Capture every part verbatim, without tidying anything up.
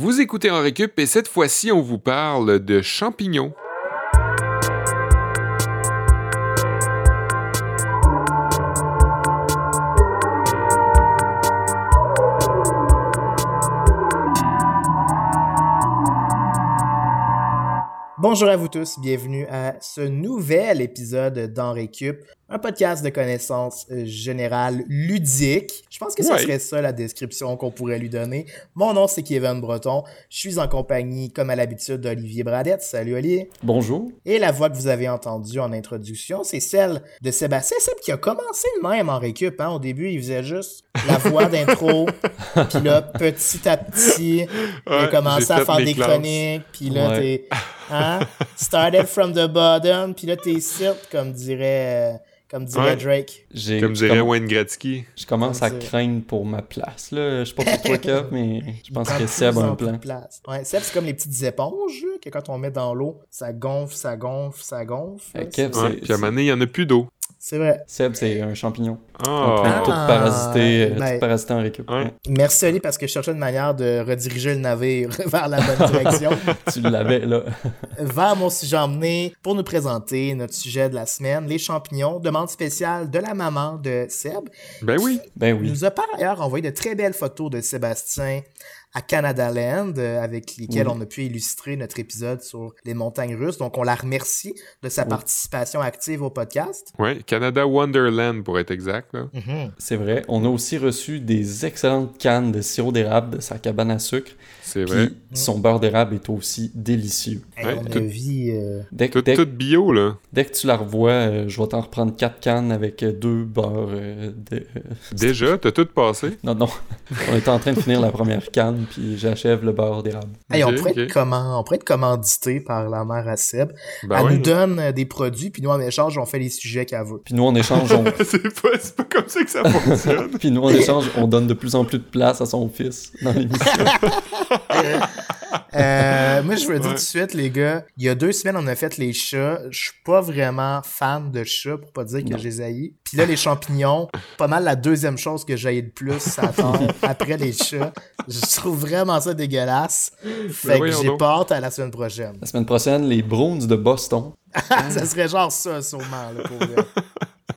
Vous écoutez En Récup et cette fois-ci, on vous parle de champignons. Bonjour à vous tous, bienvenue à ce nouvel épisode d'En Récup, un podcast de connaissances générales ludiques. Je pense que ce ouais. serait ça la description qu'on pourrait lui donner. Mon nom c'est Kevin Breton, je suis en compagnie comme à l'habitude d'Olivier Bradette. Salut Olivier. Bonjour. Et la voix que vous avez entendue en introduction, c'est celle de Sébastien, Seb qui a commencé le même En Récup. Hein. Au début il faisait juste la voix d'intro, puis là petit à petit il ouais, a commencé à faire des classes. Chroniques, puis là ouais. t'es... Hein? Started from the bottom, puis là t'es ici, comme dirait, comme dirait ouais. Drake. J'ai, comme dirait comme, Wayne Gretzky. Je commence comme à dire. Craindre pour ma place, là. Je sais pas pour toi, Cap, mais je pense que Seb a un plan. Ouais, Seb, c'est comme les petites éponges que quand on met dans l'eau, ça gonfle, ça gonfle, ça gonfle. Là, Kev, c'est, ouais, c'est, puis à un moment donné, il y en a plus d'eau. C'est vrai. Seb, c'est un champignon. Oh. On prend toute parasité, ben, toute parasité en récup. Hein. Merci, Oli, parce que je cherchais une manière de rediriger le navire vers la bonne direction. Tu l'avais, là. Vers mon sujet emmené pour nous présenter notre sujet de la semaine, les champignons. Demande spéciale de la maman de Seb. Ben oui. Ben oui. Il nous a par ailleurs envoyé de très belles photos de Sébastien à Canada Land, euh, avec lesquels oui. on a pu illustrer notre épisode sur les montagnes russes. Donc, on la remercie de sa oui. participation active au podcast. Oui, Canada Wonderland, pour être exact. Là. Mm-hmm. C'est vrai. On a aussi reçu des excellentes cannes de sirop d'érable de sa cabane à sucre. C'est puis, vrai. Son beurre d'érable est aussi délicieux. Hey, ouais, on tout, a vu, euh... dès que, tout, dès que, tout bio, là. Dès que tu la revois, euh, je vais t'en reprendre quatre cannes avec deux beurres. Euh, de... Déjà? T'as tout passé? Non, non. On est en train de finir la première canne. Puis j'achève le beurre d'érable. Hey, on, okay, pourrait okay. Être comment, on pourrait être commandité par la mère à Seb. Ben elle oui, nous donne des produits, puis nous, en échange, on fait les sujets qu'elle veut. Puis nous, en échange, on... c'est, pas, c'est pas comme ça que ça fonctionne. Puis nous, en échange, on donne de plus en plus de place à son fils dans l'émission. euh, moi, je veux dire ouais. tout de suite, les gars, il y a deux semaines, on a fait les chats. Je suis pas vraiment fan de chats, pour pas dire que non. je les haïs. Puis là, les champignons, pas mal la deuxième chose que j'haïs le plus, ça après les chats. Je trouve vraiment ça dégueulasse. Fait ben que oui, j'ai peur à la semaine prochaine. La semaine prochaine, les Browns de Boston. Ça serait genre ça, sûrement, là, pour vrai.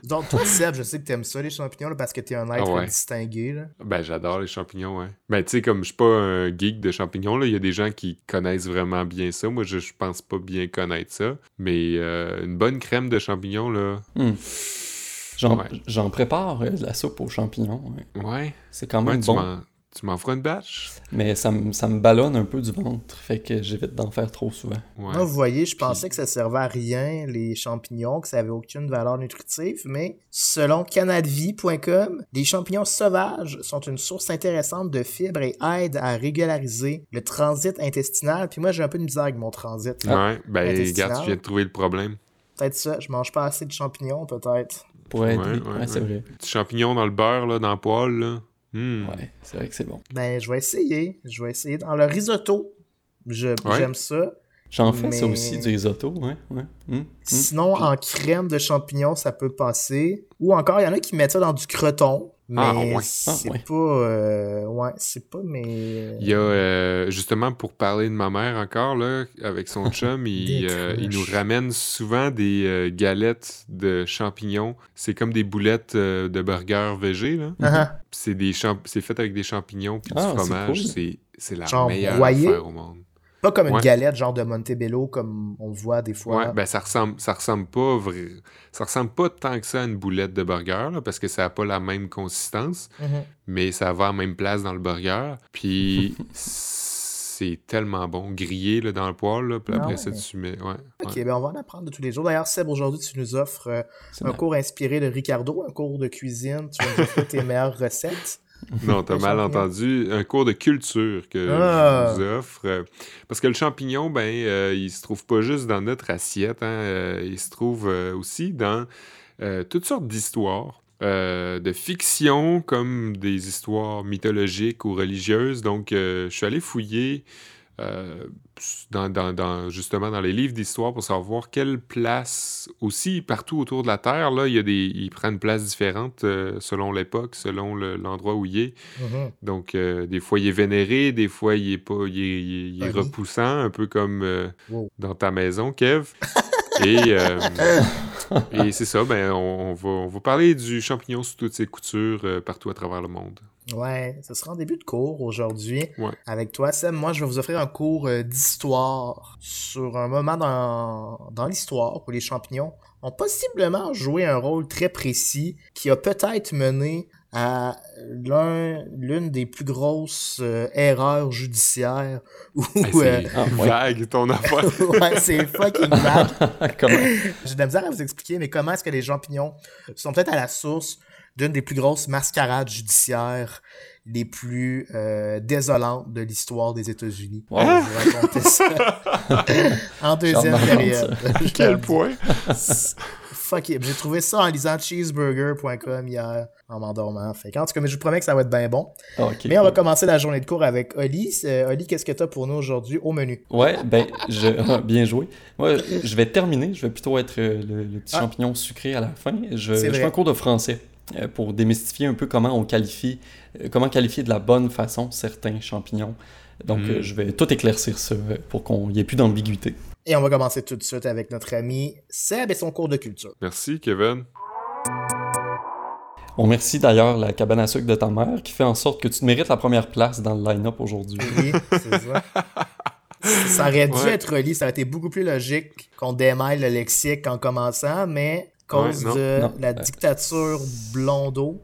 Donc, toi, Seb, je sais que t'aimes ça, les champignons, là, parce que t'es un être ah ouais. distingué. Là. Ben, j'adore les champignons, ouais. Ben, tu sais, comme je suis pas un geek de champignons, là, il y a des gens qui connaissent vraiment bien ça. Moi, je, je pense pas bien connaître ça. Mais euh, une bonne crème de champignons, là... Mm. J'en, ouais. j'en prépare, euh, de la soupe aux champignons. Ouais. ouais. C'est quand même ouais, bon. Tu m'en... Tu m'en feras une batch? Mais ça me ça me ballonne un peu du ventre, fait que j'évite d'en faire trop souvent. Ouais. Non, vous voyez, je pensais Puis... que ça servait à rien, les champignons, que ça n'avait aucune valeur nutritive, mais selon canadavie point com, les champignons sauvages sont une source intéressante de fibres et aident à régulariser le transit intestinal. Puis moi, j'ai un peu de misère avec mon transit. Là, ouais, ben regarde, tu viens de trouver le problème. Peut-être ça, je mange pas assez de champignons, peut-être. Pour être, ouais, ouais, ouais, c'est ouais. vrai. Petit champignon dans le beurre, là, dans le poêle, là. Mm. Ouais, c'est vrai que c'est bon. Ben, je vais essayer. Je vais essayer. Dans le risotto, je, ouais. j'aime ça. J'en fais mais... ça aussi, du risotto, ouais. ouais. Mm. Sinon, mm. en crème de champignons, ça peut passer. Ou encore, il y en a qui mettent ça dans du croton. Mais ah, ouais. c'est ah, ouais. pas... Euh, ouais, c'est pas, mais... Il y a, euh, justement, pour parler de ma mère encore, là, avec son chum, il, euh, il nous ramène souvent des euh, galettes de champignons. C'est comme des boulettes euh, de burger végé, là. Uh-huh. C'est, des champ- c'est fait avec des champignons puis ah, du fromage. C'est, cool. c'est, c'est la genre meilleure voyez? affaire au monde. Pas comme ouais. une galette genre de Montebello comme on voit des fois. Ouais, ben ça ressemble, ça ressemble pas vrai, ça ressemble pas tant que ça à une boulette de burger là, parce que ça a pas la même consistance, mm-hmm. mais ça va à la même place dans le burger. Puis c'est tellement bon grillé là, dans le poêle là, puis après ah, ça ouais. tu mets. Ouais, ok, ouais. ben on va en apprendre de tous les jours. D'ailleurs, Seb, aujourd'hui tu nous offres euh, un bien. cours inspiré de Ricardo, un cours de cuisine. Tu vas nous offrir tes meilleures recettes. Non, t'as mal entendu. Un cours de culture que ah. je vous offre. Parce que le champignon, ben, euh, il se trouve pas juste dans notre assiette. Hein, euh, il se trouve euh, aussi dans euh, toutes sortes d'histoires, euh, de fiction comme des histoires mythologiques ou religieuses. Donc, euh, je suis allé fouiller euh, dans, dans, dans, justement dans les livres d'histoire pour savoir quelle place, aussi partout autour de la Terre, là, il, y a des, il prend une place différente euh, selon l'époque, selon le, l'endroit où il est. Mm-hmm. Donc, euh, des fois, il est vénéré, des fois, il est, pas, il est, il est, il est repoussant, un peu comme euh, wow. dans ta maison, Kev. Et, euh, et c'est ça, ben, on, on, va, on va parler du champignon sous toutes ses coutures euh, partout à travers le monde. Ouais, ce sera en début de cours aujourd'hui ouais. avec toi, Seb. Moi, je vais vous offrir un cours euh, d'histoire sur un moment dans, dans l'histoire où les champignons ont possiblement joué un rôle très précis qui a peut-être mené à l'un, l'une des plus grosses euh, erreurs judiciaires. Où, ah, c'est euh, ah, ouais. vague, ton affaire. ouais, c'est fucking vague. J'ai de la misère à vous expliquer, mais comment est-ce que les champignons sont peut-être à la source d'une des plus grosses mascarades judiciaires les plus euh, désolantes de l'histoire des États-Unis. Wow. Ah, je vais raconter ça en deuxième période. Quel point! Fuck it. J'ai trouvé ça en lisant cheeseburger point com hier en m'endormant. Fait. En tout cas, mais je vous promets que ça va être bien bon. Okay, mais on cool. va commencer la journée de cours avec Oli. Euh, Oli, qu'est-ce que tu as pour nous aujourd'hui au menu? Ouais, ben, je... bien joué. Moi, je vais terminer. Je vais plutôt être le, le petit ah. champignon sucré à la fin. Je, je fais un cours de français pour démystifier un peu comment on qualifie, comment qualifier de la bonne façon certains champignons. Donc, mmh. je vais tout éclaircir ça pour qu'on n'y ait plus d'ambiguïté. Et on va commencer tout de suite avec notre ami Seb et son cours de culture. Merci, Kevin. On remercie d'ailleurs la cabane à sucre de ta mère qui fait en sorte que tu te mérites la première place dans le line-up aujourd'hui. Oui, c'est ça. Ça aurait dû ouais. être relié, ça aurait été beaucoup plus logique qu'on démêle le lexique en commençant, mais... cause ouais, de non. la dictature Blondeau.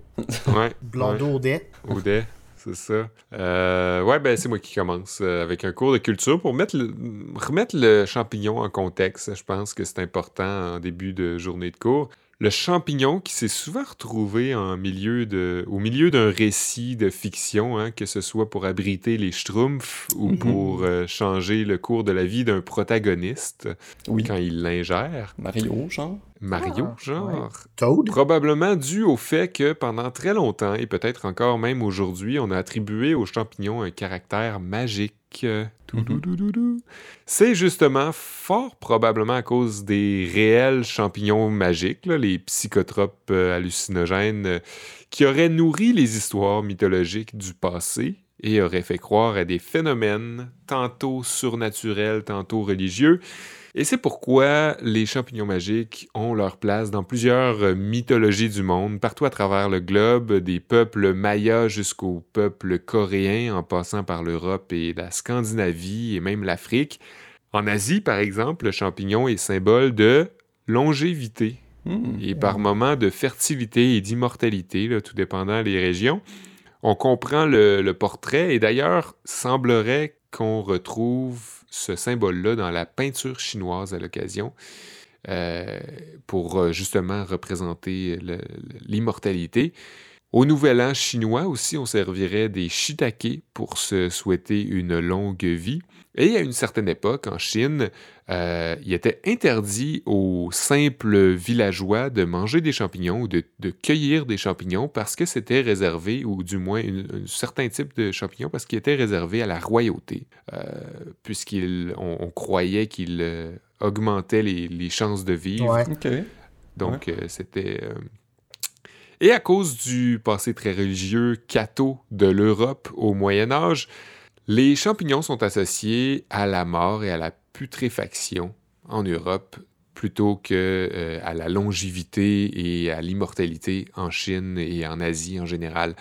Ouais, Blondeau-Audet. Ouais. Audet, c'est ça. Euh, ouais, ben c'est moi qui commence euh, avec un cours de culture pour mettre le, remettre le champignon en contexte. Je pense que c'est important en début de journée de cours. Le champignon qui s'est souvent retrouvé en milieu de, au milieu d'un récit de fiction, hein, que ce soit pour abriter les schtroumpfs ou mm-hmm. pour euh, changer le cours de la vie d'un protagoniste oui. quand il l'ingère. Mario, genre. Mario, ah, genre. Ouais. Toad. Probablement dû au fait que pendant très longtemps, et peut-être encore même aujourd'hui, on a attribué aux champignons un caractère magique. Mm-hmm. C'est justement fort probablement à cause des réels champignons magiques, là, les psychotropes hallucinogènes, qui auraient nourri les histoires mythologiques du passé et auraient fait croire à des phénomènes tantôt surnaturels, tantôt religieux. Et c'est pourquoi les champignons magiques ont leur place dans plusieurs mythologies du monde, partout à travers le globe, des peuples mayas jusqu'au peuple coréen, en passant par l'Europe et la Scandinavie et même l'Afrique. En Asie, par exemple, le champignon est symbole de longévité mmh. et par moments de fertilité et d'immortalité, là, tout dépendant des régions. On comprend le, le portrait et d'ailleurs, semblerait qu'on retrouve ce symbole-là dans la peinture chinoise à l'occasion euh, pour justement représenter le, l'immortalité. Au Nouvel An chinois aussi, on servirait des shiitake pour se souhaiter une longue vie. Et à une certaine époque, en Chine, euh, il était interdit aux simples villageois de manger des champignons ou de, de cueillir des champignons parce que c'était réservé, ou du moins un certain type de champignons, parce qu'il était réservé à la royauté, euh, puisqu'on on croyait qu'il euh, augmentait les, les chances de vivre. Ouais. Okay. Donc, ouais. euh, c'était... Euh, Et à cause du passé très religieux catho de l'Europe au Moyen Âge, les champignons sont associés à la mort et à la putréfaction en Europe plutôt qu'à euh, la longévité et à l'immortalité en Chine et en Asie en général.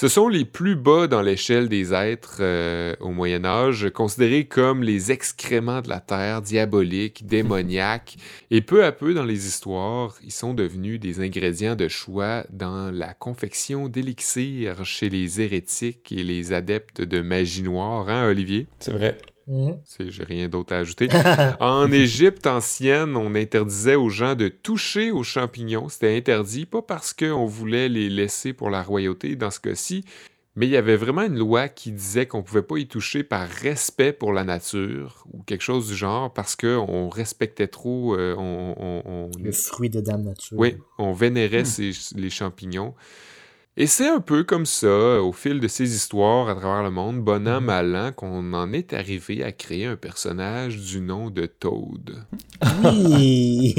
Ce sont les plus bas dans l'échelle des êtres euh, au Moyen Âge, considérés comme les excréments de la terre, diaboliques, démoniaques, et peu à peu dans les histoires, ils sont devenus des ingrédients de choix dans la confection d'élixirs chez les hérétiques et les adeptes de magie noire, hein, Olivier? C'est vrai. C'est, j'ai rien d'autre à ajouter. En Égypte ancienne, on interdisait aux gens de toucher aux champignons. C'était interdit, pas parce qu'on voulait les laisser pour la royauté dans ce cas-ci, mais il y avait vraiment une loi qui disait qu'on ne pouvait pas y toucher par respect pour la nature ou quelque chose du genre, parce qu'on respectait trop... Euh, on, on, on... Le fruit de dame nature. Oui, on vénérait mmh. ces, les champignons. Et c'est un peu comme ça, au fil de ces histoires à travers le monde, bon an, mal an, qu'on en est arrivé à créer un personnage du nom de Toad. Oui!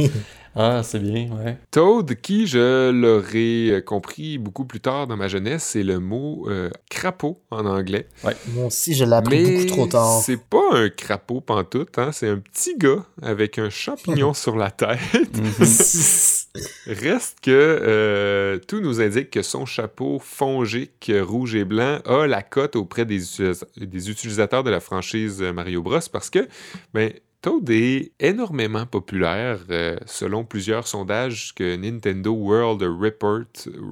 Ah, c'est bien, ouais. Toad, qui, je l'aurais compris beaucoup plus tard dans ma jeunesse, c'est le mot euh, crapaud en anglais. Ouais. Moi aussi, je l'ai appris mais beaucoup trop tard. Mais c'est pas un crapaud pantoute, hein? C'est un petit gars avec un champignon sur la tête. Reste que euh, tout nous indique que son chapeau fongique rouge et blanc a la cote auprès des, utilis- des utilisateurs de la franchise Mario Bros parce que, ben, Toad est énormément populaire euh, selon plusieurs sondages que Nintendo World Report,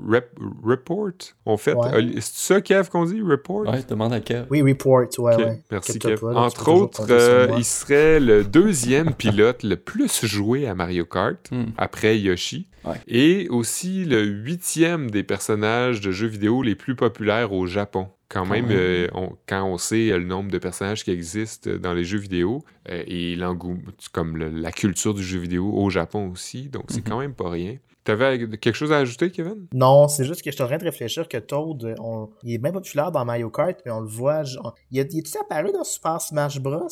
rep, report ont fait. Ouais. C'est ça, Kev, qu'on dit? Report? Oui, demande à Kev. Oui, Report, ouais, okay. ouais. Merci, Kev. Pas, entre autres, euh, il serait le deuxième pilote le plus joué à Mario Kart, hmm. après Yoshi, ouais. et aussi le huitième des personnages de jeux vidéo les plus populaires au Japon. Quand même, euh, on, quand on sait euh, le nombre de personnages qui existent dans les jeux vidéo euh, et l'engouement, comme le, la culture du jeu vidéo au Japon aussi, donc c'est mm-hmm. quand même pas rien. T'avais quelque chose à ajouter, Kevin? Non, c'est juste que je suis en train de réfléchir que Toad, on, il est bien populaire dans Mario Kart, mais on le voit... On, il est-il apparu dans Super Smash Bros?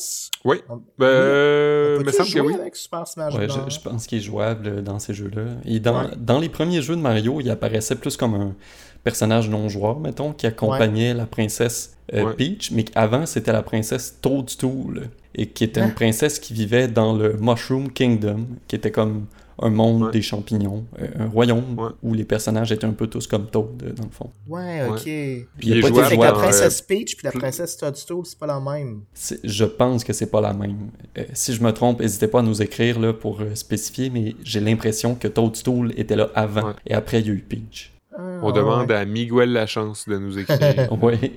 Oui. On, euh, on peut-il jouer que oui. avec Super Smash ouais, Bros? Je, je pense qu'il est jouable dans ces jeux-là. Et dans, ouais. dans les premiers jeux de Mario, il apparaissait plus comme un personnage non-joueur, mettons, qui accompagnait ouais. la princesse euh, ouais. Peach, mais avant, c'était la princesse Toadstool, et qui était hein? une princesse qui vivait dans le Mushroom Kingdom, qui était comme... un monde ouais. des champignons, un royaume ouais. où les personnages étaient un peu tous comme Toad, dans le fond. Ouais, ok. Puis il y a pas de... La princesse Peach puis la princesse Toadstool, c'est pas la même. C'est... Je pense que c'est pas la même. Euh, si je me trompe, n'hésitez pas à nous écrire là, pour euh, spécifier, mais j'ai l'impression que Toadstool était là avant, ouais. et après il y a eu Peach. On oh, demande ouais. à Miguel Lachance de nous écrire. ouais.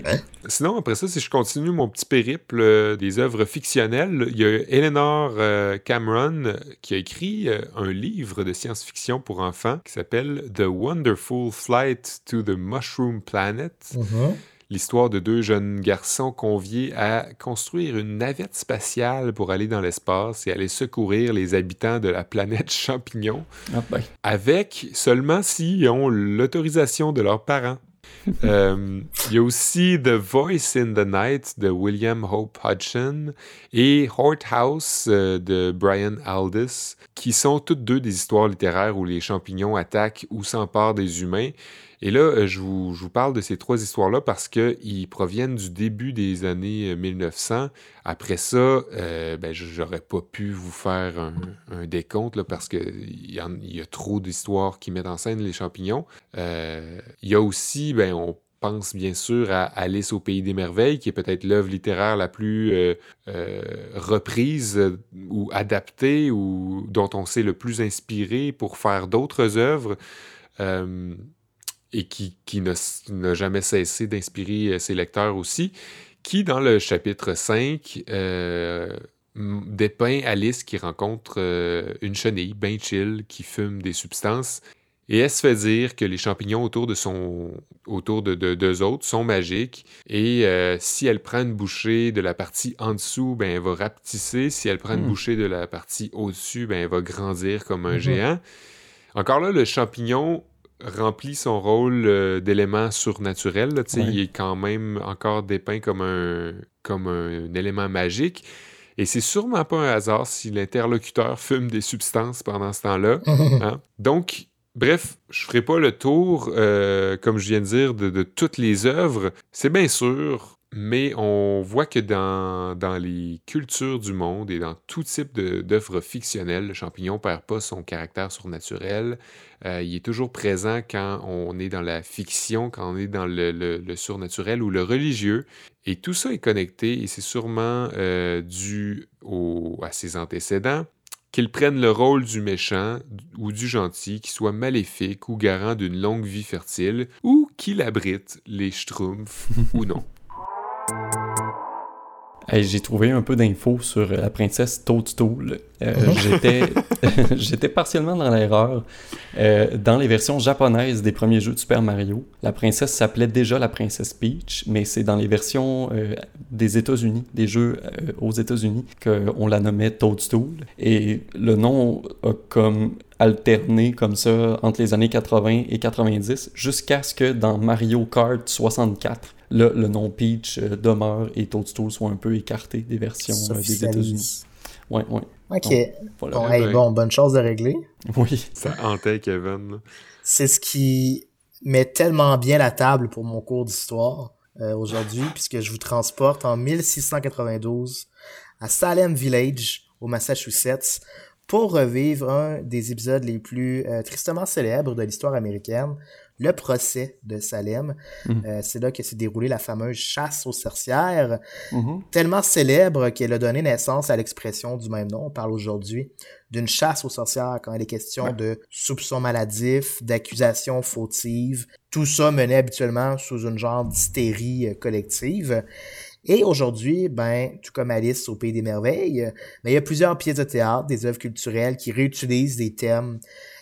Sinon, après ça, si je continue mon petit périple euh, des œuvres fictionnelles, il y a Eleanor euh, Cameron qui a écrit euh, un livre de science-fiction pour enfants qui s'appelle « The Wonderful Flight to the Mushroom Planet mm-hmm. ». L'histoire de deux jeunes garçons conviés à construire une navette spatiale pour aller dans l'espace et aller secourir les habitants de la planète champignon, oh ben. avec seulement s'ils ont l'autorisation de leurs parents. Il euh, y a aussi The Voice in the Night de William Hope Hodgson et Horthouse euh, de Brian Aldiss, qui sont toutes deux des histoires littéraires où les champignons attaquent ou s'emparent des humains. Et là, je vous, je vous parle de ces trois histoires-là parce qu'ils proviennent du début des années mille neuf cents. Après ça, euh, ben, j'aurais pas pu vous faire un, un décompte là, parce qu'il y, y a trop d'histoires qui mettent en scène les champignons. Il euh, y a aussi, ben, on pense bien sûr à Alice au pays des merveilles, qui est peut-être l'œuvre littéraire la plus euh, euh, reprise euh, ou adaptée ou dont on s'est le plus inspiré pour faire d'autres œuvres. Euh, et qui, qui n'a, n'a jamais cessé d'inspirer ses lecteurs aussi, qui, dans le chapitre cinq, euh, dépeint Alice qui rencontre euh, une chenille, bien chill, qui fume des substances, et elle se fait dire que les champignons autour de son autour de, de, de deux autres sont magiques, et euh, si elle prend une bouchée de la partie en dessous, ben, elle va rapetisser, si elle prend mmh. une bouchée de la partie au-dessus, ben, elle va grandir comme un mmh. géant. Encore là, le champignon remplit son rôle euh, d'élément surnaturel. Là, ouais. Il est quand même encore dépeint comme un, comme un élément magique. Et c'est sûrement pas un hasard si l'interlocuteur fume des substances pendant ce temps-là. Hein? Donc, bref, je ferai pas le tour, euh, comme je viens de dire, de, de toutes les œuvres. C'est bien sûr... Mais on voit que dans, dans les cultures du monde et dans tout type de, d'œuvres fictionnelles, le champignon ne perd pas son caractère surnaturel. Euh, il est toujours présent quand on est dans la fiction, quand on est dans le, le, le surnaturel ou le religieux. Et tout ça est connecté et c'est sûrement euh, dû au, à ses antécédents. Qu'ils prennent le rôle du méchant ou du gentil, qu'il soit maléfique ou garant d'une longue vie fertile, ou qu'il abrite les schtroumpfs ou non. Hey, j'ai trouvé un peu d'infos sur la princesse Toadstool. Euh, j'étais, j'étais partiellement dans l'erreur. Euh, dans les versions japonaises des premiers jeux de Super Mario, la princesse s'appelait déjà la princesse Peach, mais c'est dans les versions euh, des États-Unis, des jeux euh, aux États-Unis, qu'on la nommait Toadstool. Et le nom a comme alterné comme ça entre les années quatre-vingt et quatre-vingt-dix, jusqu'à ce que dans Mario Kart soixante-quatre, le, le nom Peach demeure et Toadstool soit un peu écarté des versions euh, des États-Unis. Ouais, ouais. OK. Donc, voilà. Bon, hey, bon, bonne chance de régler. Oui. Ça hantait Kevin. C'est ce qui met tellement bien la table pour mon cours d'histoire euh, aujourd'hui, puisque je vous transporte en mille six cent quatre-vingt-douze à Salem Village, au Massachusetts, pour revivre un des épisodes les plus euh, tristement célèbres de l'histoire américaine, le procès de Salem. Mmh. Euh, c'est là que s'est déroulée la fameuse chasse aux sorcières, mmh. tellement célèbre qu'elle a donné naissance à l'expression du même nom. On parle aujourd'hui d'une chasse aux sorcières quand il est question ouais. de soupçons maladifs, d'accusations fautives. Tout ça menait habituellement sous une genre d'hystérie collective. Et aujourd'hui, ben, tout comme Alice au pays des merveilles, ben, il y a plusieurs pièces de théâtre, des œuvres culturelles qui réutilisent des thèmes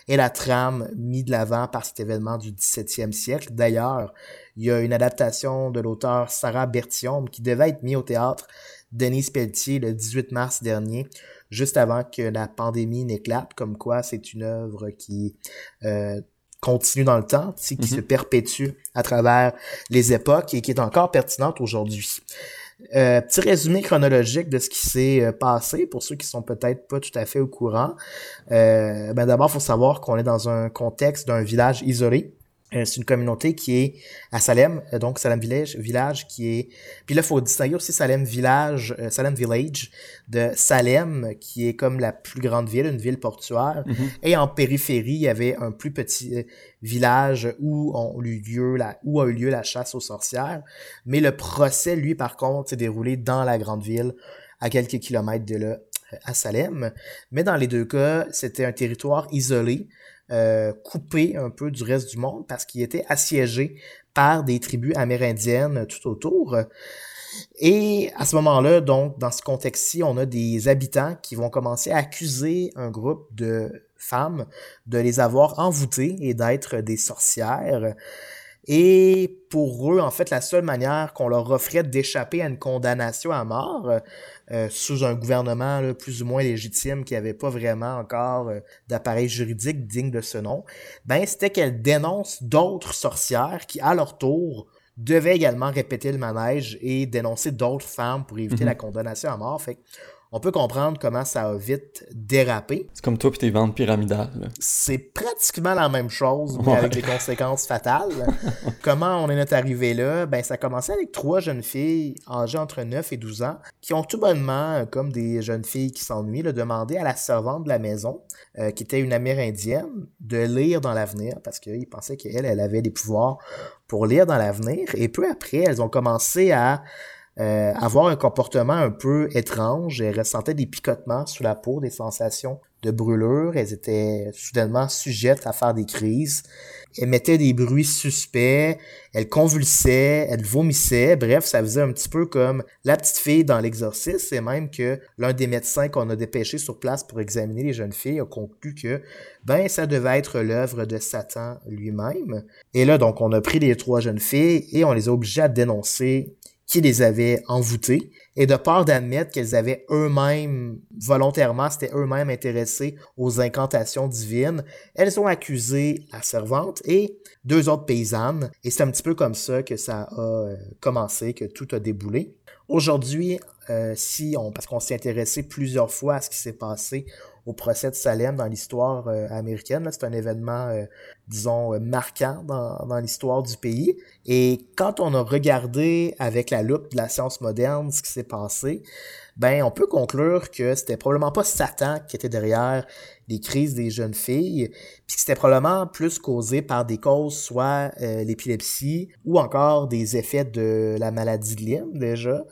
et la trame mis de l'avant par cet événement du dix-septième siècle. D'ailleurs, il y a une adaptation de l'auteur Sarah Bertillon qui devait être mise au théâtre Denise Pelletier le dix-huit mars dernier, juste avant que la pandémie n'éclate, comme quoi c'est une œuvre qui euh, continue dans le temps, qui mm-hmm. se perpétue à travers les époques et qui est encore pertinente aujourd'hui. Euh, petit résumé chronologique de ce qui s'est passé pour ceux qui sont peut-être pas tout à fait au courant. Euh, ben d'abord, il faut savoir qu'on est dans un contexte d'un village isolé. Euh, c'est une communauté qui est à Salem, donc Salem Village, village qui est... Puis là, il faut distinguer aussi Salem Village, euh, Salem Village de Salem, qui est comme la plus grande ville, une ville portuaire. Mm-hmm. Et en périphérie, il y avait un plus petit village où, ont eu lieu la, où a eu lieu la chasse aux sorcières. Mais le procès, lui, par contre, s'est déroulé dans la grande ville, à quelques kilomètres de là, à Salem. Mais dans les deux cas, c'était un territoire isolé, Euh, coupé un peu du reste du monde parce qu'il était assiégé par des tribus amérindiennes tout autour. Et à ce moment-là, donc, dans ce contexte-ci, on a des habitants qui vont commencer à accuser un groupe de femmes de les avoir envoûtées et d'être des sorcières. Et pour eux, en fait, la seule manière qu'on leur offrait d'échapper à une condamnation à mort euh, sous un gouvernement là, plus ou moins légitime qui n'avait pas vraiment encore euh, d'appareil juridique digne de ce nom, ben c'était qu'elles dénoncent d'autres sorcières qui, à leur tour, devaient également répéter le manège et dénoncer d'autres femmes pour éviter mmh. la condamnation à mort. Fait que on peut comprendre comment ça a vite dérapé. C'est comme toi pis tes ventes pyramidales. Là. C'est pratiquement la même chose, mais ouais. avec des conséquences fatales. Comment on en est arrivé là? Ben, ça a commencé avec trois jeunes filles âgées entre neuf et douze ans qui ont tout bonnement, comme des jeunes filles qui s'ennuient, là, demandé à la servante de la maison, euh, qui était une Amérindienne, de lire dans l'avenir parce qu'ils pensaient qu'elle elle avait des pouvoirs pour lire dans l'avenir. Et peu après, elles ont commencé à Euh, avoir un comportement un peu étrange. Elles ressentaient des picotements sous la peau, des sensations de brûlure. Elles étaient soudainement sujettes à faire des crises. Elles mettaient des bruits suspects. Elles convulsaient. Elles vomissaient. Bref, ça faisait un petit peu comme la petite fille dans l'exorciste. Et même que l'un des médecins qu'on a dépêché sur place pour examiner les jeunes filles a conclu que ben ça devait être l'œuvre de Satan lui-même. Et là, donc, on a pris les trois jeunes filles et on les a obligées à dénoncer qui les avaient envoûtées, et de peur d'admettre qu'elles avaient eux-mêmes, volontairement, s'étaient eux-mêmes intéressées aux incantations divines, elles ont accusé la servante et deux autres paysannes, et c'est un petit peu comme ça que ça a commencé, que tout a déboulé. Aujourd'hui, euh, si on, parce qu'on s'est intéressé plusieurs fois à ce qui s'est passé au procès de Salem dans l'histoire euh, américaine. Là, c'est un événement, euh, disons, euh, marquant dans, dans l'histoire du pays. Et quand on a regardé avec la loupe de la science moderne ce qui s'est passé, ben, on peut conclure que c'était probablement pas Satan qui était derrière les crises des jeunes filles, puis que c'était probablement plus causé par des causes, soit euh, l'épilepsie ou encore des effets de la maladie de Lyme déjà,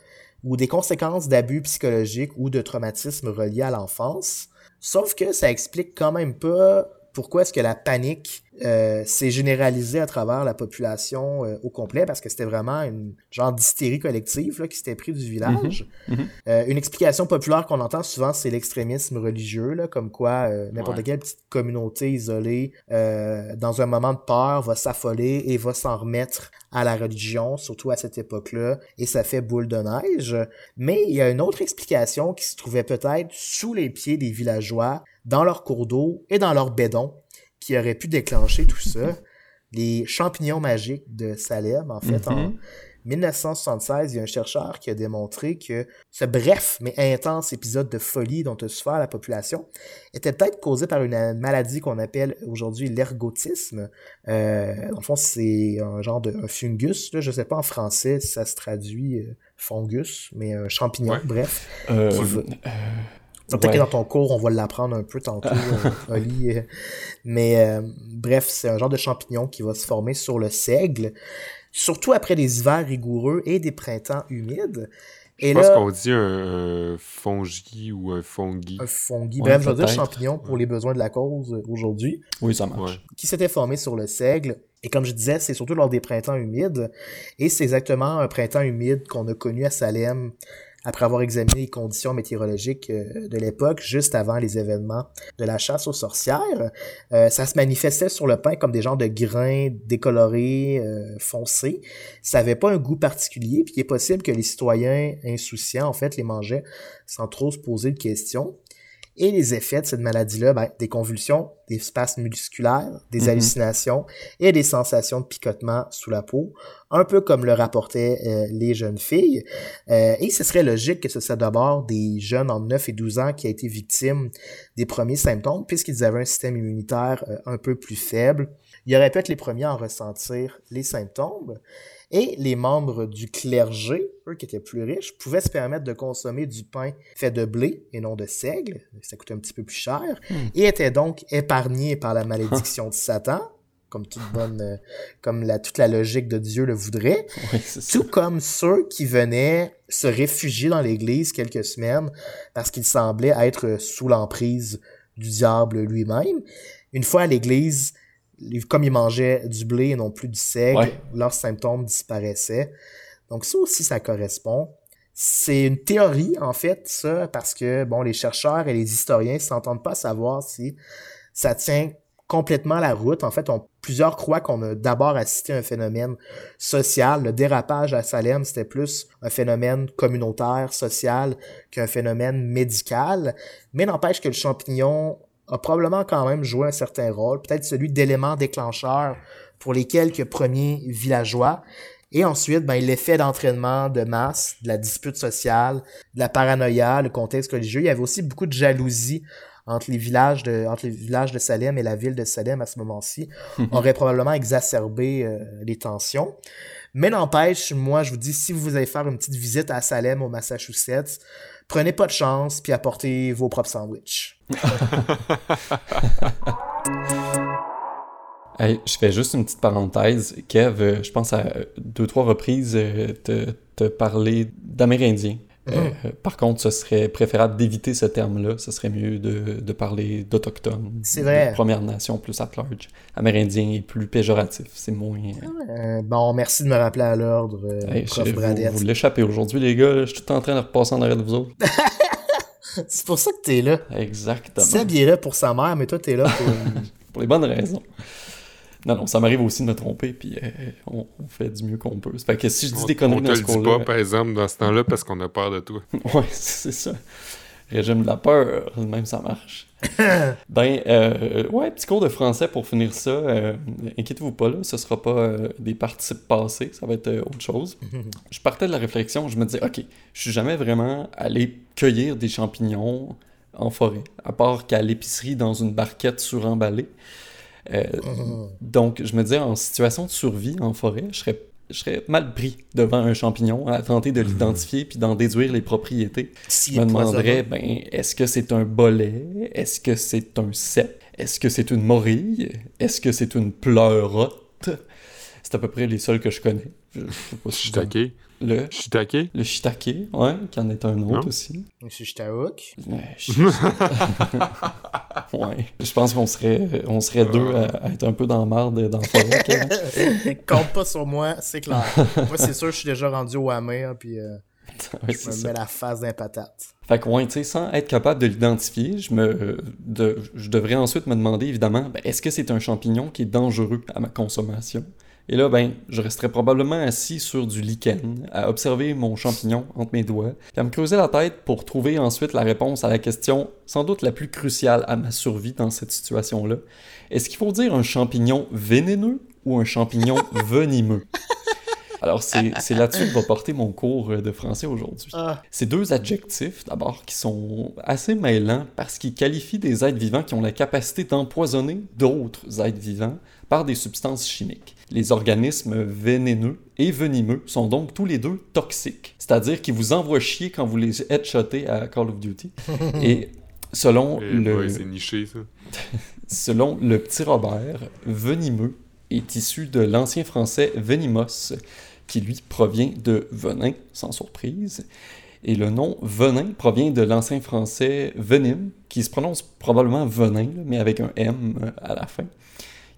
ou des conséquences d'abus psychologiques ou de traumatismes reliés à l'enfance. Sauf que ça explique quand même pas pourquoi est-ce que la panique euh, s'est généralisée à travers la population euh, au complet, parce que c'était vraiment une genre d'hystérie collective là, qui s'était prise du village. Mm-hmm. Mm-hmm. Euh, une explication populaire qu'on entend souvent, c'est l'extrémisme religieux, là, comme quoi euh, n'importe ouais. quelle petite communauté isolée, euh, dans un moment de peur, va s'affoler et va s'en remettre à la religion, surtout à cette époque-là, et ça fait boule de neige. Mais il y a une autre explication qui se trouvait peut-être sous les pieds des villageois, dans leur cours d'eau et dans leur bédon, qui aurait pu déclencher tout ça. Les champignons magiques de Salem, en fait, mm-hmm. en dix-neuf cent soixante-seize, il y a un chercheur qui a démontré que ce bref mais intense épisode de folie dont a souffert la population était peut-être causé par une maladie qu'on appelle aujourd'hui l'ergotisme. Euh, en fond, c'est un genre de un fungus. Là, je ne sais pas en français si ça se traduit euh, fungus, mais un euh, champignon, ouais. bref. Euh, qui va... euh... Peut-être ouais. que dans ton cours, on va l'apprendre un peu tantôt, Oli. Mais euh, bref, c'est un genre de champignon qui va se former sur le seigle, surtout après des hivers rigoureux et des printemps humides. Et je là, pense qu'on dit un, un fongi ou un fongi. Un fongi, bref, ouais, je veux dire champignon pour ouais. les besoins de la cause aujourd'hui. Oui, ça marche. Ouais. Qui s'était formé sur le seigle. Et comme je disais, c'est surtout lors des printemps humides. Et c'est exactement un printemps humide qu'on a connu à Salem, après avoir examiné les conditions météorologiques de l'époque, juste avant les événements de la chasse aux sorcières. Euh, ça se manifestait sur le pain comme des genres de grains décolorés, euh, foncés. Ça n'avait pas un goût particulier, puis il est possible que les citoyens insouciants, en fait, les mangeaient sans trop se poser de questions. Et les effets de cette maladie-là, ben, des convulsions, des spasmes musculaires, des mm-hmm. hallucinations et des sensations de picotement sous la peau, un peu comme le rapportaient euh, les jeunes filles. Euh, et ce serait logique que ce soit d'abord des jeunes entre neuf et douze ans qui aient été victimes des premiers symptômes, puisqu'ils avaient un système immunitaire euh, un peu plus faible. Il y aurait peut-être les premiers à en ressentir les symptômes. Et les membres du clergé, eux qui étaient plus riches, pouvaient se permettre de consommer du pain fait de blé et non de seigle, ça coûtait un petit peu plus cher, mmh. et étaient donc épargnés par la malédiction de Satan, comme toute bonne, comme la, toute la logique de Dieu le voudrait, oui, tout ça. Comme ceux qui venaient se réfugier dans l'Église quelques semaines parce qu'ils semblaient être sous l'emprise du diable lui-même. Une fois à l'Église, comme ils mangeaient du blé et non plus du seigle, ouais. leurs symptômes disparaissaient. Donc ça aussi, ça correspond. C'est une théorie, en fait, ça, parce que bon, les chercheurs et les historiens ne s'entendent pas savoir si ça tient complètement la route. En fait, on, plusieurs croient qu'on a d'abord assisté à un phénomène social. Le dérapage à Salem, c'était plus un phénomène communautaire, social, qu'un phénomène médical. Mais n'empêche que le champignon a probablement quand même joué un certain rôle, peut-être celui d'éléments déclencheurs pour les quelques premiers villageois. Et ensuite, ben, l'effet d'entraînement de masse, de la dispute sociale, de la paranoïa, le contexte religieux. Il y avait aussi beaucoup de jalousie entre les villages de, entre les villages de Salem et la ville de Salem à ce moment-ci. aurait probablement exacerbé euh, les tensions. Mais n'empêche, moi, je vous dis, si vous allez faire une petite visite à Salem, au Massachusetts, prenez pas de chance, puis apportez vos propres sandwichs. Hey, je fais juste une petite parenthèse. Kev, je pense à deux, trois reprises te, te parler d'Amérindiens. Mmh. Euh, par contre, ce serait préférable d'éviter ce terme-là. Ce serait mieux de, de parler d'Autochtones. C'est vrai. Première Nation plus at large. Amérindien est plus péjoratif. C'est moins... Euh, bon, merci de me rappeler à l'ordre, euh, hey, prof Bradette. Vous, vous l'échappez aujourd'hui, les gars. Là, je suis tout en train de repasser en arrêt de vous autres. C'est pour ça que t'es là. Exactement. Sabi est là pour sa mère, mais toi, t'es là pour... pour les bonnes raisons. Non, non, ça m'arrive aussi de me tromper, puis euh, on, on fait du mieux qu'on peut. Ça fait que si je dis on, des conneries dans ce cours-là... On te le dit pas, par exemple, dans ce temps-là, parce qu'on a peur de toi. Ouais, c'est ça. Régime de la peur, même ça marche. ben, euh, ouais, petit cours de français pour finir ça. Euh, inquiétez-vous pas, là, ce sera pas euh, des participes passés, ça va être euh, autre chose. Je partais de la réflexion, je me disais, OK, je suis jamais vraiment allé cueillir des champignons en forêt, à part qu'à l'épicerie, dans une barquette suremballée. Euh, mmh. Donc, je me disais, en situation de survie en forêt, je serais, je serais mal pris devant un champignon à tenter de l'identifier puis d'en déduire les propriétés. Si je me demanderais, ben, est-ce que c'est un bolet? Est-ce que c'est un cep? Est-ce que c'est une morille? Est-ce que c'est une pleurote? C'est à peu près les seuls que je connais. Je, je sais pas si je suis taqué. Le shiitake. Le shiitake, ouais, qui en est un autre non. aussi. Monsieur Shitaouk. Euh, ouais. Je pense qu'on serait, on serait ouais. deux à, à être un peu dans la marde dans le forum. Compte pas sur moi, c'est clair. Moi, c'est sûr, je suis déjà rendu au hammer, puis euh, ouais, je me ça. mets la face d'un patate. Fait que, ouais, tu sais, sans être capable de l'identifier, je me, de, je devrais ensuite me demander, évidemment, ben, est-ce que c'est un champignon qui est dangereux à ma consommation? Et là, ben, je resterais probablement assis sur du lichen, à observer mon champignon entre mes doigts, puis à me creuser la tête pour trouver ensuite la réponse à la question, sans doute la plus cruciale à ma survie dans cette situation-là. Est-ce qu'il faut dire un champignon vénéneux ou un champignon venimeux? Alors, c'est, c'est là-dessus que va porter mon cours de français aujourd'hui. Ah. Ces deux adjectifs, d'abord, qui sont assez mêlants parce qu'ils qualifient des êtres vivants qui ont la capacité d'empoisonner d'autres êtres vivants par des substances chimiques. Les organismes vénéneux et venimeux sont donc tous les deux toxiques, c'est-à-dire qu'ils vous envoient chier quand vous les headshotez à Call of Duty. Et selon et le... Ouais, c'est niché, ça. Selon le petit Robert, venimeux est issu de l'ancien français venimos, qui lui provient de venin, sans surprise. Et le nom venin provient de l'ancien français venim, qui se prononce probablement venin, mais avec un M à la fin,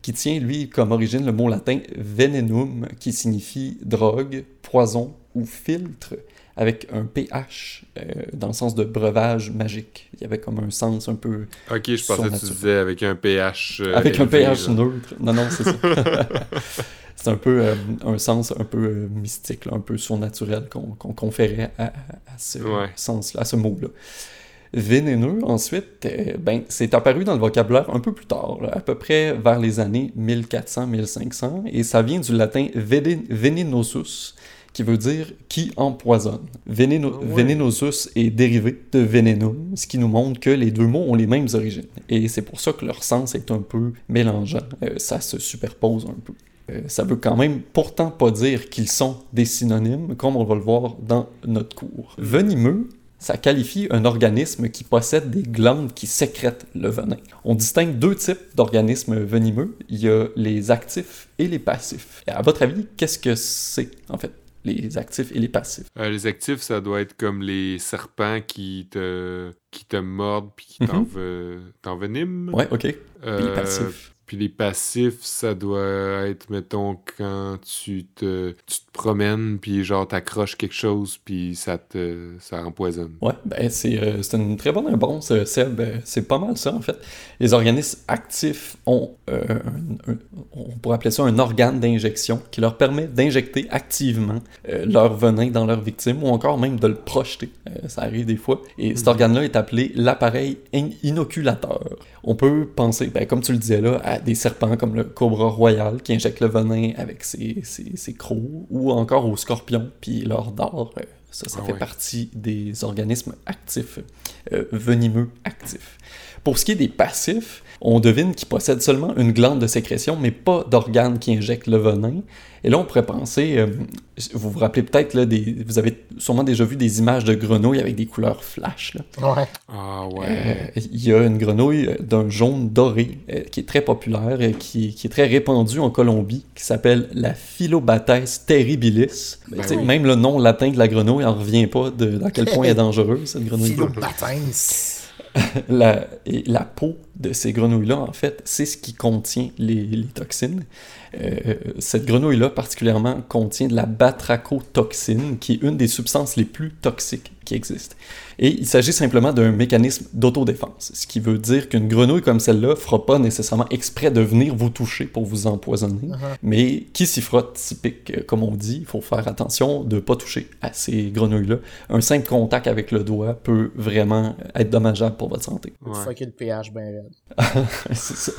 qui tient, lui, comme origine le mot latin venenum, qui signifie drogue, poison ou filtre, avec un P H, euh, dans le sens de breuvage magique. Il y avait comme un sens un peu... Ok, je pensais que tu disais avec un P H... Euh, avec un P H neutre. Non, non, c'est ça. C'est un peu euh, un sens un peu euh, mystique, là, un peu surnaturel qu'on, qu'on conférait à, à ce ouais. sens-là, à ce mot-là. Vénéneux, ensuite, euh, ben, c'est apparu dans le vocabulaire un peu plus tard, là, à peu près vers les années mille quatre cents mille cinq cents, et ça vient du latin veden- venenosus, qui veut dire « qui empoisonne ». Veneno- ouais. Venenosus est dérivé de « venenum », ce qui nous montre que les deux mots ont les mêmes origines. Et c'est pour ça que leur sens est un peu mélangeant, euh, ça se superpose un peu. Euh, ça veut quand même pourtant pas dire qu'ils sont des synonymes, comme on va le voir dans notre cours. Venimeux, ça qualifie un organisme qui possède des glandes qui sécrètent le venin. On distingue deux types d'organismes venimeux. Il y a les actifs et les passifs. Et à votre avis, qu'est-ce que c'est, en fait, les actifs et les passifs? Euh, les actifs, ça doit être comme les serpents qui te, qui te mordent puis qui mm-hmm. t'enveniment. Ouais, OK. Euh, puis les passifs. Puis les passifs, ça doit être, mettons, quand tu te, tu te promènes, puis genre t'accroches quelque chose, puis ça te ça empoisonne. Ouais, ben c'est, euh, c'est une très bonne réponse, Seb. C'est pas mal ça, en fait. Les organismes actifs ont, euh, un, un, on pourrait appeler ça un organe d'injection, qui leur permet d'injecter activement euh, leur venin dans leur victime, ou encore même de le projeter. Euh, ça arrive des fois. Et cet organe-là est appelé l'appareil in- inoculateur. On peut penser, ben, comme tu le disais là, à des serpents comme le cobra royal qui injecte le venin avec ses, ses, ses crocs, ou encore aux scorpions puis leur dard. Ça, ça ah fait ouais. partie des organismes actifs, euh, venimeux actifs. Pour ce qui est des passifs, on devine qu'ils possèdent seulement une glande de sécrétion, mais pas d'organe qui injecte le venin. Et là, on pourrait penser, euh, vous vous rappelez peut-être, là, des, vous avez sûrement déjà vu des images de grenouilles avec des couleurs flash. Là. Ouais. Ah ouais. Il euh, y a une grenouille d'un jaune doré euh, qui est très populaire, euh, qui, qui est très répandue en Colombie, qui s'appelle la Philobathes terribilis. Ben, oui. Même le nom latin de la grenouille n'en revient pas de à quel point elle est dangereuse, cette grenouille. Philobathes. La, et la peau de ces grenouilles-là, en fait, c'est ce qui contient les, les toxines. Euh, cette grenouille-là, particulièrement, contient de la batracotoxine, qui est une des substances les plus toxiques qui existent. Et il s'agit simplement d'un mécanisme d'autodéfense, ce qui veut dire qu'une grenouille comme celle-là ne fera pas nécessairement exprès de venir vous toucher pour vous empoisonner, uh-huh. mais qui s'y frotte, s'y pique, comme on dit, il faut faire attention de ne pas toucher à ces grenouilles-là. Un simple contact avec le doigt peut vraiment être dommageable pour votre santé. Ouais. Fucker le pH bien raide. C'est ça.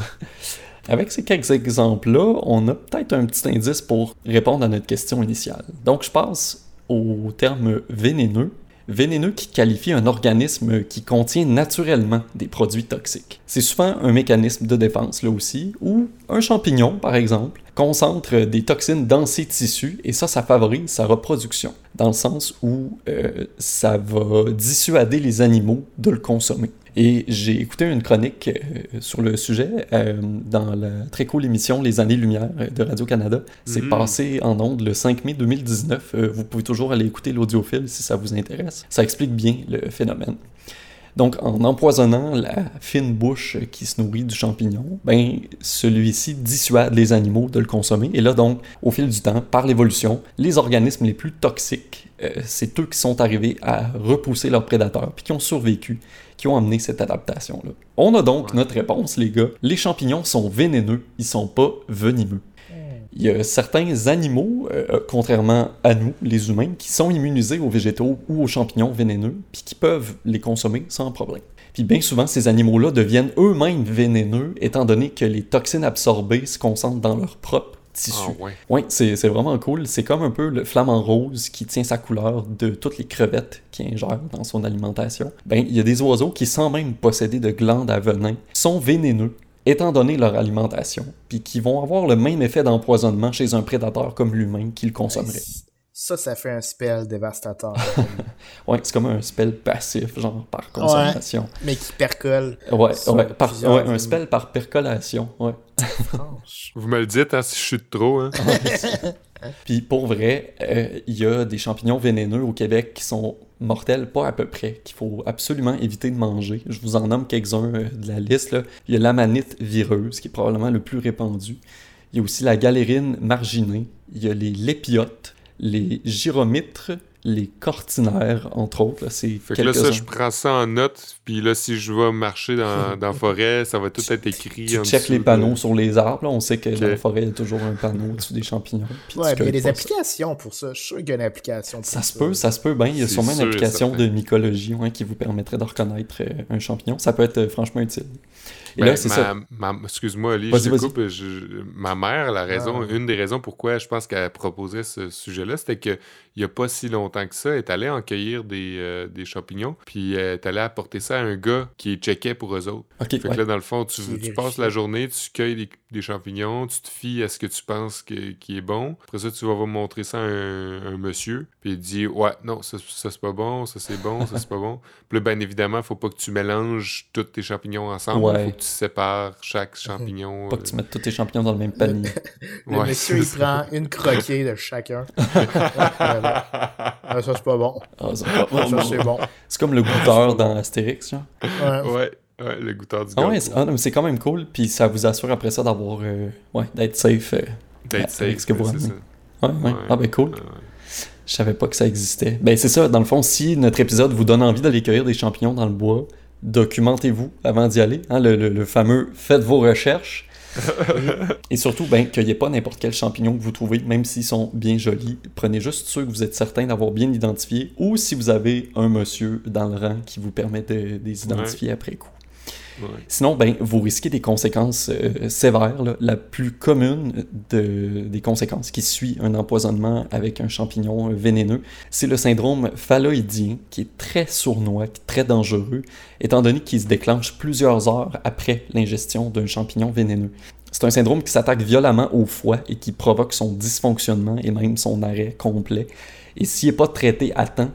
Avec ces quelques exemples-là, on a peut-être un petit indice pour répondre à notre question initiale. Donc, je passe au terme vénéneux. Vénéneux qui qualifie un organisme qui contient naturellement des produits toxiques. C'est souvent un mécanisme de défense, là aussi, où un champignon, par exemple, concentre des toxines dans ses tissus et ça, ça favorise sa reproduction, dans le sens où euh, ça va dissuader les animaux de le consommer. Et j'ai écouté une chronique euh, sur le sujet euh, dans la très cool émission Les années-lumières de Radio-Canada. C'est mm-hmm. passé en ondes le cinq mai deux mille dix-neuf. Euh, vous pouvez toujours aller écouter l'audiophile si ça vous intéresse. Ça explique bien le phénomène. Donc, en empoisonnant la fine bouche qui se nourrit du champignon, ben, celui-ci dissuade les animaux de le consommer. Et là, donc, au fil du temps, par l'évolution, les organismes les plus toxiques, euh, c'est eux qui sont arrivés à repousser leurs prédateurs, puis qui ont survécu, qui ont amené cette adaptation-là. On a donc notre réponse, les gars. Les champignons sont vénéneux, ils sont pas venimeux. Il y a certains animaux, euh, contrairement à nous, les humains, qui sont immunisés aux végétaux ou aux champignons vénéneux, puis qui peuvent les consommer sans problème. Puis bien souvent, ces animaux-là deviennent eux-mêmes vénéneux, étant donné que les toxines absorbées se concentrent dans leur propre tissu. Ah ouais, ouais c'est, c'est vraiment cool. C'est comme un peu le flamant rose qui tient sa couleur de toutes les crevettes qu'il ingère dans son alimentation. Ben, il y a des oiseaux qui, sans même posséder de glandes à venin, sont vénéneux, étant donné leur alimentation, puis qui vont avoir le même effet d'empoisonnement chez un prédateur comme l'humain qui le consommerait. Ça, ça fait un spell dévastateur. Ouais, c'est comme un spell passif, genre par consommation. Ouais, mais qui percole. Ouais, ouais, par, ouais un spell par percolation, ouais. Vous me le dites, hein, si je chute trop, hein. Puis pour vrai, il euh, y a des champignons vénéneux au Québec qui sont mortels, pas à peu près, qu'il faut absolument éviter de manger. Je vous en nomme quelques-uns euh, de la liste. Il y a l'amanite vireuse, qui est probablement le plus répandu. Il y a aussi la galérine marginée. Il y a les lépiotes, les gyromitres, les cortinaires, entre autres. Là, c'est fait que là, ça, je prends ça en note, puis là, si je vais marcher dans, dans la forêt, ça va tout tu, être écrit tu en dessous. Tu checkes les panneaux là. Sur les arbres, là. On sait que okay. Dans la forêt, il y a toujours un panneau au-dessus des champignons. Ouais, mais il y a des applications ça. Pour ça. Je suis sûr qu'il y a une application pour ça. Ça se peut, ça se peut. Ben, il y a c'est sûrement sûr, une application de mycologie hein, qui vous permettrait de reconnaître euh, un champignon. Ça peut être euh, franchement utile. Et ben, là, c'est ma, ça. Ma, excuse-moi, Ali, vas-y, je te vas-y. coupe. Je, ma mère, la raison, ah. une des raisons pourquoi je pense qu'elle proposait ce sujet-là, c'était qu'il n'y a pas si longtemps que ça, elle est allée en cueillir des, euh, des champignons, puis elle est allée apporter ça à un gars qui checkait pour eux autres. Okay, fait ouais. que là, dans le fond, tu, tu passes la journée, tu cueilles des, des champignons, tu te fies à ce que tu penses que, qui est bon. Après ça, tu vas montrer ça à un, un monsieur, puis il dit « Ouais, non, ça, ça c'est pas bon, ça c'est bon, ça c'est pas bon. » Puis là, bien évidemment, faut pas que tu mélanges tous tes champignons ensemble. Ouais. Faut que tu sépares chaque champignon. Pas que tu mettes tous tes champignons dans le même panier. Le, le ouais, monsieur, il prend une croquée de chacun. Ah, ça, c'est pas bon. Ah, ça, c'est pas bon. Ça, c'est bon. C'est comme le goûteur dans Astérix, genre. Ouais. ouais. Ouais, le goûteur du ah, ouais, c'est, ah, non, mais c'est quand même cool, puis ça vous assure après ça d'avoir... Euh, ouais, d'être safe. Euh, d'être à, safe, avec ce que vous ouais, ouais, ouais. ouais. Ah, ben cool. Ouais, ouais. Je savais pas que ça existait. Ben, c'est ça, dans le fond, si notre épisode vous donne envie d'aller cueillir des champignons dans le bois... Documentez-vous avant d'y aller, hein, le, le, le fameux « faites vos recherches ». Et surtout, ben, cueillez pas n'importe quel champignon que vous trouvez, même s'ils sont bien jolis. Prenez juste ceux que vous êtes certain d'avoir bien identifiés, ou si vous avez un monsieur dans le rang qui vous permet de, de les identifier ouais. après coup. Ouais. Sinon, ben, vous risquez des conséquences euh, sévères. Là. La plus commune de, des conséquences qui suit un empoisonnement avec un champignon vénéneux, c'est le syndrome phalloïdien, qui est très sournois, très dangereux, étant donné qu'il se déclenche plusieurs heures après l'ingestion d'un champignon vénéneux. C'est un syndrome qui s'attaque violemment au foie et qui provoque son dysfonctionnement et même son arrêt complet. Et s'il n'est pas traité à temps,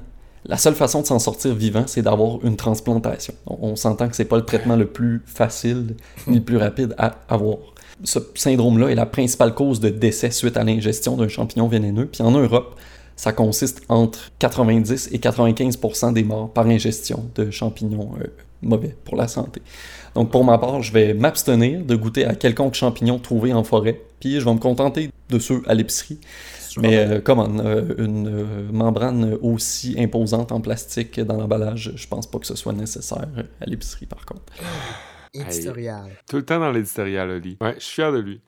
la seule façon de s'en sortir vivant, c'est d'avoir une transplantation. On s'entend que c'est pas le traitement le plus facile ni le plus rapide à avoir. Ce syndrome-là est la principale cause de décès suite à l'ingestion d'un champignon vénéneux. Puis en Europe, ça consiste entre quatre-vingt-dix et quatre-vingt-quinze pour cent des morts par ingestion de champignons euh, mauvais pour la santé. Donc pour ma part, je vais m'abstenir de goûter à quelconque champignon trouvé en forêt. Puis je vais me contenter de ceux à l'épicerie. Mais euh, come on, euh, une euh, membrane aussi imposante en plastique dans l'emballage, je pense pas que ce soit nécessaire à l'épicerie par contre. Éditorial. Hey, tout le temps dans l'éditorial, Oli. Ouais, je suis fier de lui.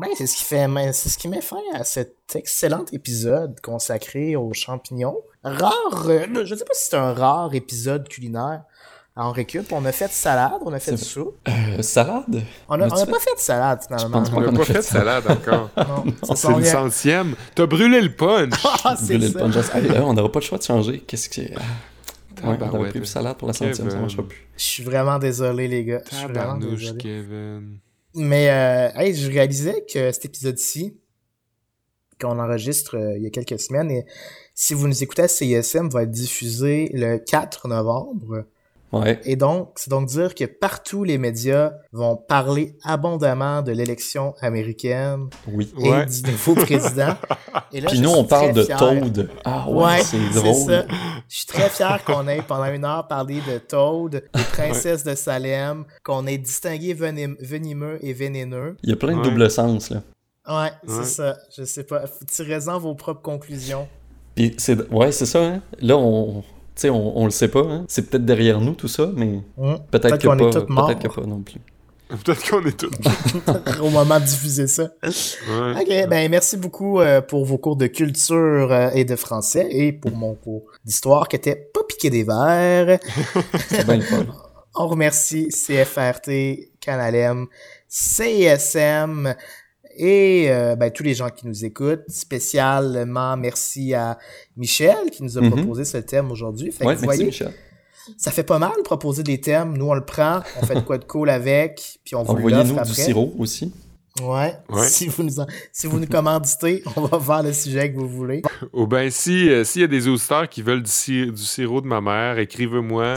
Ben, c'est ce qui fait, c'est ce qui met fin à cet excellent épisode consacré aux champignons. Rare, euh, je sais pas si c'est un rare épisode culinaire. En récup, on a fait de salade, on a fait de soupe. Euh, salade? On n'a pas fait de salade, finalement. Je pense pas on n'a pas fait de salade, encore. non, non, c'est le centième. T'as brûlé le punch! Ah, c'est brûlé ça. Le punch. Allez, là, on n'aura pas le choix de changer. Qu'est-ce qui est... Ah, ouais, ben on a ouais, pris de salade pour la centième, Kevin. Ça ne marchera plus. Je suis vraiment désolé, les gars. Je suis vraiment désolé. Kevin. Mais, euh, hey, je réalisais que cet épisode-ci, qu'on enregistre euh, il y a quelques semaines, et si vous nous écoutez à C I S M, va être diffusé le quatre novembre. Ouais. Et donc, c'est donc dire que partout les médias vont parler abondamment de l'élection américaine oui. et ouais. du nouveau président. Et là, puis nous, on parle de Toad. Ah ouais, ouais c'est drôle. C'est ça. Je suis très fier qu'on ait pendant une heure parlé de Toad, des princesses ouais. de Salem, qu'on ait distingué venim- venimeux et vénéneux. Il y a plein de ouais. double sens, là. Ouais, c'est ouais. ça. Je sais pas. Tirez-en vos propres conclusions. Puis c'est... Ouais, c'est ça, hein. Là, on... Tu sais, on, on le sait pas, hein. C'est peut-être derrière nous tout ça, mais mmh. peut-être, peut-être, que qu'on pas, est toutes morts. Peut-être que pas non plus. Peut-être qu'on est toutes morts. Au moment de diffuser ça. Ouais. Ok, ben merci beaucoup euh, pour vos cours de culture euh, et de français et pour mon cours d'histoire qui était pas piqué des verres. C'est bien le fun. On remercie C F R T, Canal M, C I S M... Et euh, ben, tous les gens qui nous écoutent, spécialement merci à Michel qui nous a mm-hmm. proposé ce thème aujourd'hui. Fait ouais, que vous voyez, Michel. Ça fait pas mal proposer des thèmes. Nous, on le prend, on fait de quoi de cool avec, puis on vous l'offre après. Envoyez-nous du sirop aussi. Ouais. ouais. Si vous nous en... si vous nous commanditez, on va faire le sujet que vous voulez. Oh ben si euh, s'il y a des auditeurs qui veulent du, si... du sirop de ma mère, écrivez-moi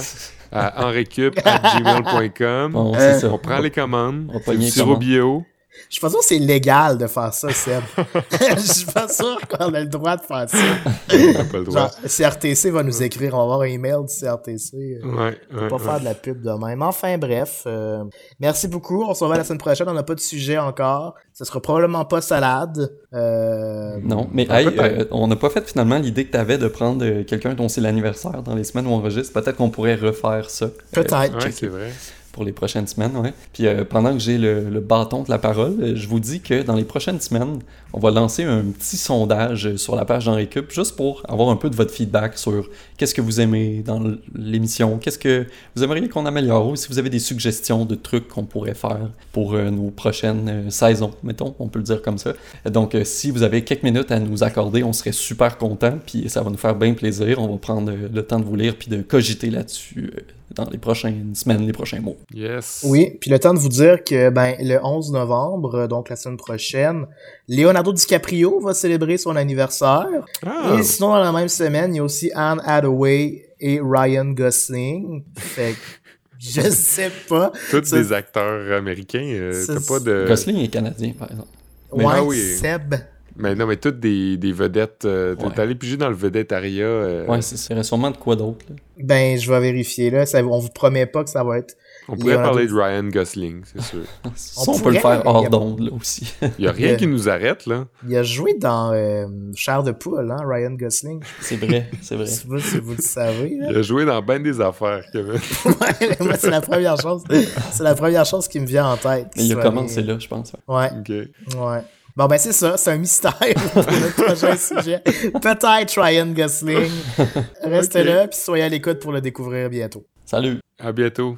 à en récup arobase gmail point com. Bon, euh, on prend on... les commandes. On du sirop commandes. Bio. Je suis pas sûr que c'est légal de faire ça, Seb. Je suis pas sûr qu'on a le droit de faire ça. On a pas le droit. Genre, C R T C va nous écrire, on va avoir un email du C R T C. Ouais, ouais, on peut pas ouais. faire de la pub de même. Enfin, bref. Euh, merci beaucoup. On se revoit la semaine prochaine. On n'a pas de sujet encore. Ce sera probablement pas salade. Euh... Non, mais hey, euh, on n'a pas fait finalement l'idée que tu avais de prendre quelqu'un dont c'est l'anniversaire dans les semaines où on enregistre. Peut-être qu'on pourrait refaire ça. Peut-être. Euh, ouais, c'est vrai. Pour les prochaines semaines, ouais. Puis euh, pendant que j'ai le, le bâton de la parole, euh, je vous dis que dans les prochaines semaines, on va lancer un petit sondage sur la page d'En Récup, juste pour avoir un peu de votre feedback sur qu'est-ce que vous aimez dans l'émission, qu'est-ce que vous aimeriez qu'on améliore, ou si vous avez des suggestions de trucs qu'on pourrait faire pour euh, nos prochaines euh, saisons, mettons, on peut le dire comme ça. Donc euh, si vous avez quelques minutes à nous accorder, on serait super contents, puis ça va nous faire bien plaisir. On va prendre euh, le temps de vous lire, puis de cogiter là-dessus euh, dans les prochaines semaines, les prochains mois. Yes. Oui, puis le temps de vous dire que ben le onze novembre, donc la semaine prochaine, Leonardo DiCaprio va célébrer son anniversaire. Oh. Et sinon, dans la même semaine, il y a aussi Anne Hathaway et Ryan Gosling. Fait que je sais pas. Tous ça, des acteurs américains. Euh, t'as pas de... Gosling est canadien, par exemple. Mais ouais, ah oui. Seb... Mais non, mais toutes des, des vedettes. Euh, ouais. T'es allé piger dans le vedettariat. Euh... Ouais, ça serait sûrement de quoi d'autre. Là. Ben, je vais vérifier. Là. Ça, on vous promet pas que ça va être... On pourrait Leonardo... parler de Ryan Gosling, c'est sûr. Ça, on, on pourrait... peut le faire hors a... d'onde, là, aussi. Il n'y a rien il... qui nous arrête, là. Il a joué dans euh, Chair de poule, hein, Ryan Gosling. C'est vrai, c'est vrai. Je sais pas si vous le savez. Là. Il a joué dans ben des affaires, Kevin. Ouais, moi, c'est la première chose. C'est la première chose qui me vient en tête. Mais il a commencé là, je pense. Ouais. OK. Ouais. Bon, ben, c'est ça. C'est un mystère pour notre prochain sujet. Peut-être Ryan Gosling. Restez okay. là, puis soyez à l'écoute pour le découvrir bientôt. Salut. À bientôt.